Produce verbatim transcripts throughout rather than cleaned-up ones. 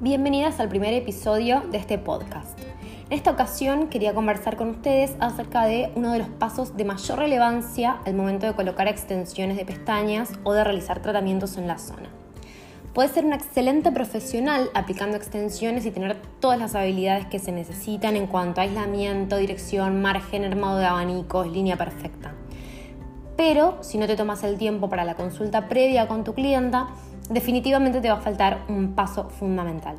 Bienvenidas al primer episodio de este podcast. En esta ocasión quería conversar con ustedes acerca de uno de los pasos de mayor relevancia al momento de colocar extensiones de pestañas o de realizar tratamientos en la zona. Puedes ser un excelente profesional aplicando extensiones y tener todas las habilidades que se necesitan en cuanto a aislamiento, dirección, margen, armado de abanicos, línea perfecta. Pero si no te tomas el tiempo para la consulta previa con tu clienta, definitivamente te va a faltar un paso fundamental.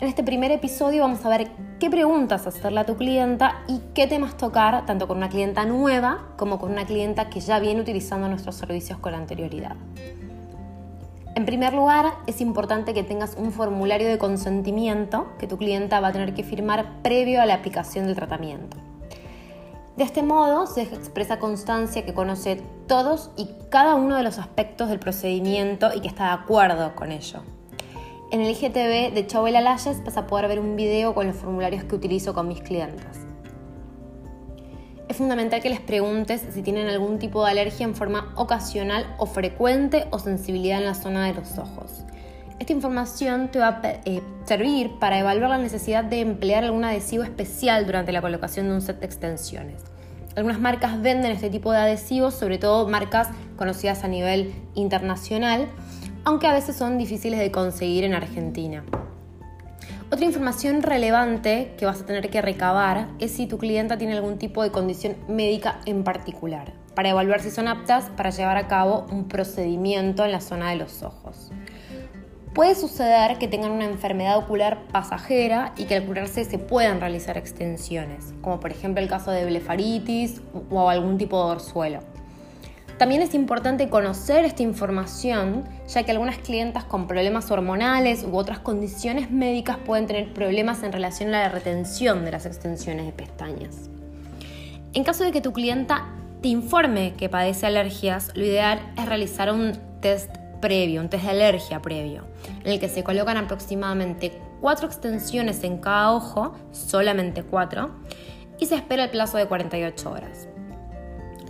En este primer episodio vamos a ver qué preguntas hacerle a tu clienta y qué temas tocar tanto con una clienta nueva como con una clienta que ya viene utilizando nuestros servicios con anterioridad. En primer lugar, es importante que tengas un formulario de consentimiento que tu clienta va a tener que firmar previo a la aplicación del tratamiento. De este modo se expresa constancia que conoce todos y cada uno de los aspectos del procedimiento y que está de acuerdo con ello. En el I G T V de Chauvel Alayas vas a poder ver un video con los formularios que utilizo con mis clientes. Es fundamental que les preguntes si tienen algún tipo de alergia en forma ocasional o frecuente o sensibilidad en la zona de los ojos. Esta información te va a eh, servir para evaluar la necesidad de emplear algún adhesivo especial durante la colocación de un set de extensiones. Algunas marcas venden este tipo de adhesivos, sobre todo marcas conocidas a nivel internacional, aunque a veces son difíciles de conseguir en Argentina. Otra información relevante que vas a tener que recabar es si tu clienta tiene algún tipo de condición médica en particular, para evaluar si son aptas para llevar a cabo un procedimiento en la zona de los ojos. Puede suceder que tengan una enfermedad ocular pasajera y que al curarse se puedan realizar extensiones, como por ejemplo el caso de blefaritis o algún tipo de orzuelo. También es importante conocer esta información, ya que algunas clientas con problemas hormonales u otras condiciones médicas pueden tener problemas en relación a la retención de las extensiones de pestañas. En caso de que tu clienta te informe que padece alergias, lo ideal es realizar un test previo, un test de alergia previo, en el que se colocan aproximadamente cuatro extensiones en cada ojo, solamente cuatro, y se espera el plazo de cuarenta y ocho horas.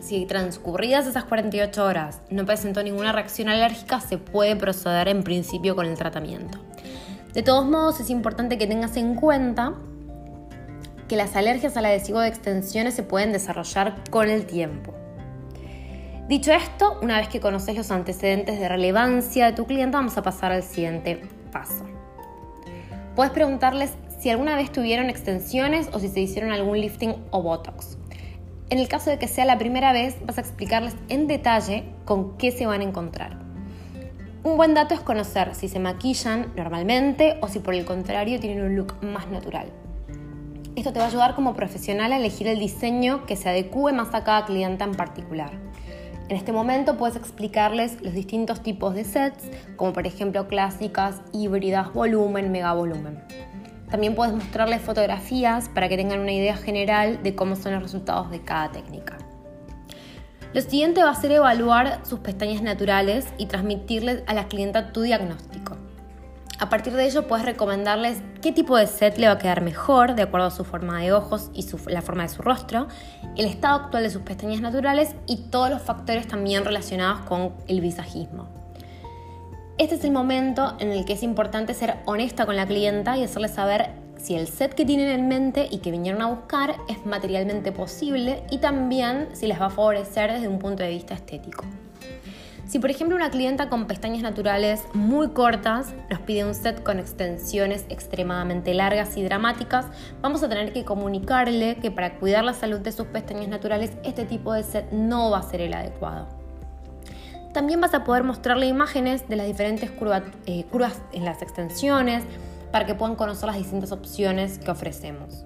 Si transcurridas esas cuarenta y ocho horas no presentó ninguna reacción alérgica, se puede proceder en principio con el tratamiento. De todos modos, es importante que tengas en cuenta que las alergias al adhesivo de extensiones se pueden desarrollar con el tiempo. Dicho esto, una vez que conoces los antecedentes de relevancia de tu clienta, vamos a pasar al siguiente paso. Puedes preguntarles si alguna vez tuvieron extensiones o si se hicieron algún lifting o botox. En el caso de que sea la primera vez, vas a explicarles en detalle con qué se van a encontrar. Un buen dato es conocer si se maquillan normalmente o si por el contrario tienen un look más natural. Esto te va a ayudar como profesional a elegir el diseño que se adecue más a cada clienta en particular. En este momento puedes explicarles los distintos tipos de sets, como por ejemplo clásicas, híbridas, volumen, megavolumen. También puedes mostrarles fotografías para que tengan una idea general de cómo son los resultados de cada técnica. Lo siguiente va a ser evaluar sus pestañas naturales y transmitirles a la clienta tu diagnóstico. A partir de ello puedes recomendarles qué tipo de set le va a quedar mejor de acuerdo a su forma de ojos y su, la forma de su rostro, el estado actual de sus pestañas naturales y todos los factores también relacionados con el visajismo. Este es el momento en el que es importante ser honesta con la clienta y hacerle saber si el set que tienen en mente y que vinieron a buscar es materialmente posible y también si les va a favorecer desde un punto de vista estético. Si por ejemplo una clienta con pestañas naturales muy cortas nos pide un set con extensiones extremadamente largas y dramáticas, vamos a tener que comunicarle que para cuidar la salud de sus pestañas naturales este tipo de set no va a ser el adecuado. También vas a poder mostrarle imágenes de las diferentes curva, eh, curvas en las extensiones para que puedan conocer las distintas opciones que ofrecemos.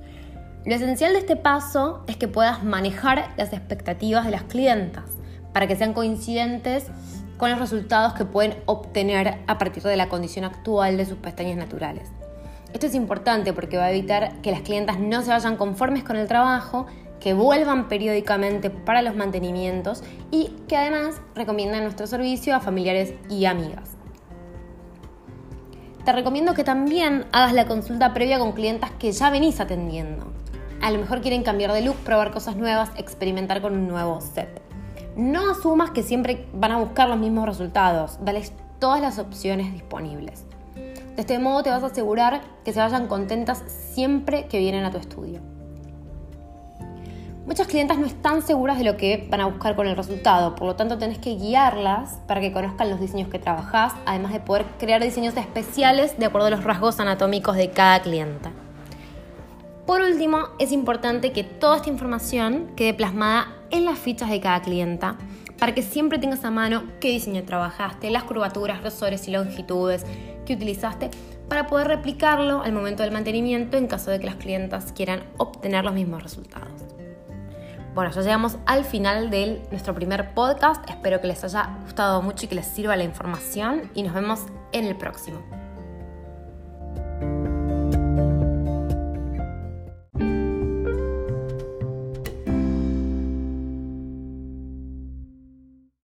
Lo esencial de este paso es que puedas manejar las expectativas de las clientas, para que sean coincidentes con los resultados que pueden obtener a partir de la condición actual de sus pestañas naturales. Esto es importante porque va a evitar que las clientas no se vayan conformes con el trabajo, que vuelvan periódicamente para los mantenimientos y que además recomiendan nuestro servicio a familiares y amigas. Te recomiendo que también hagas la consulta previa con clientas que ya venís atendiendo. A lo mejor quieren cambiar de look, probar cosas nuevas, experimentar con un nuevo set. No asumas que siempre van a buscar los mismos resultados, dales todas las opciones disponibles. De este modo te vas a asegurar que se vayan contentas siempre que vienen a tu estudio. Muchas clientas no están seguras de lo que van a buscar con el resultado, por lo tanto tenés que guiarlas para que conozcan los diseños que trabajás, además de poder crear diseños especiales de acuerdo a los rasgos anatómicos de cada clienta. Por último, es importante que toda esta información quede plasmada en las fichas de cada clienta para que siempre tengas a mano qué diseño trabajaste, las curvaturas, grosores y longitudes que utilizaste para poder replicarlo al momento del mantenimiento en caso de que las clientas quieran obtener los mismos resultados. Bueno, ya llegamos al final de nuestro primer podcast. Espero que les haya gustado mucho y que les sirva la información y nos vemos en el próximo.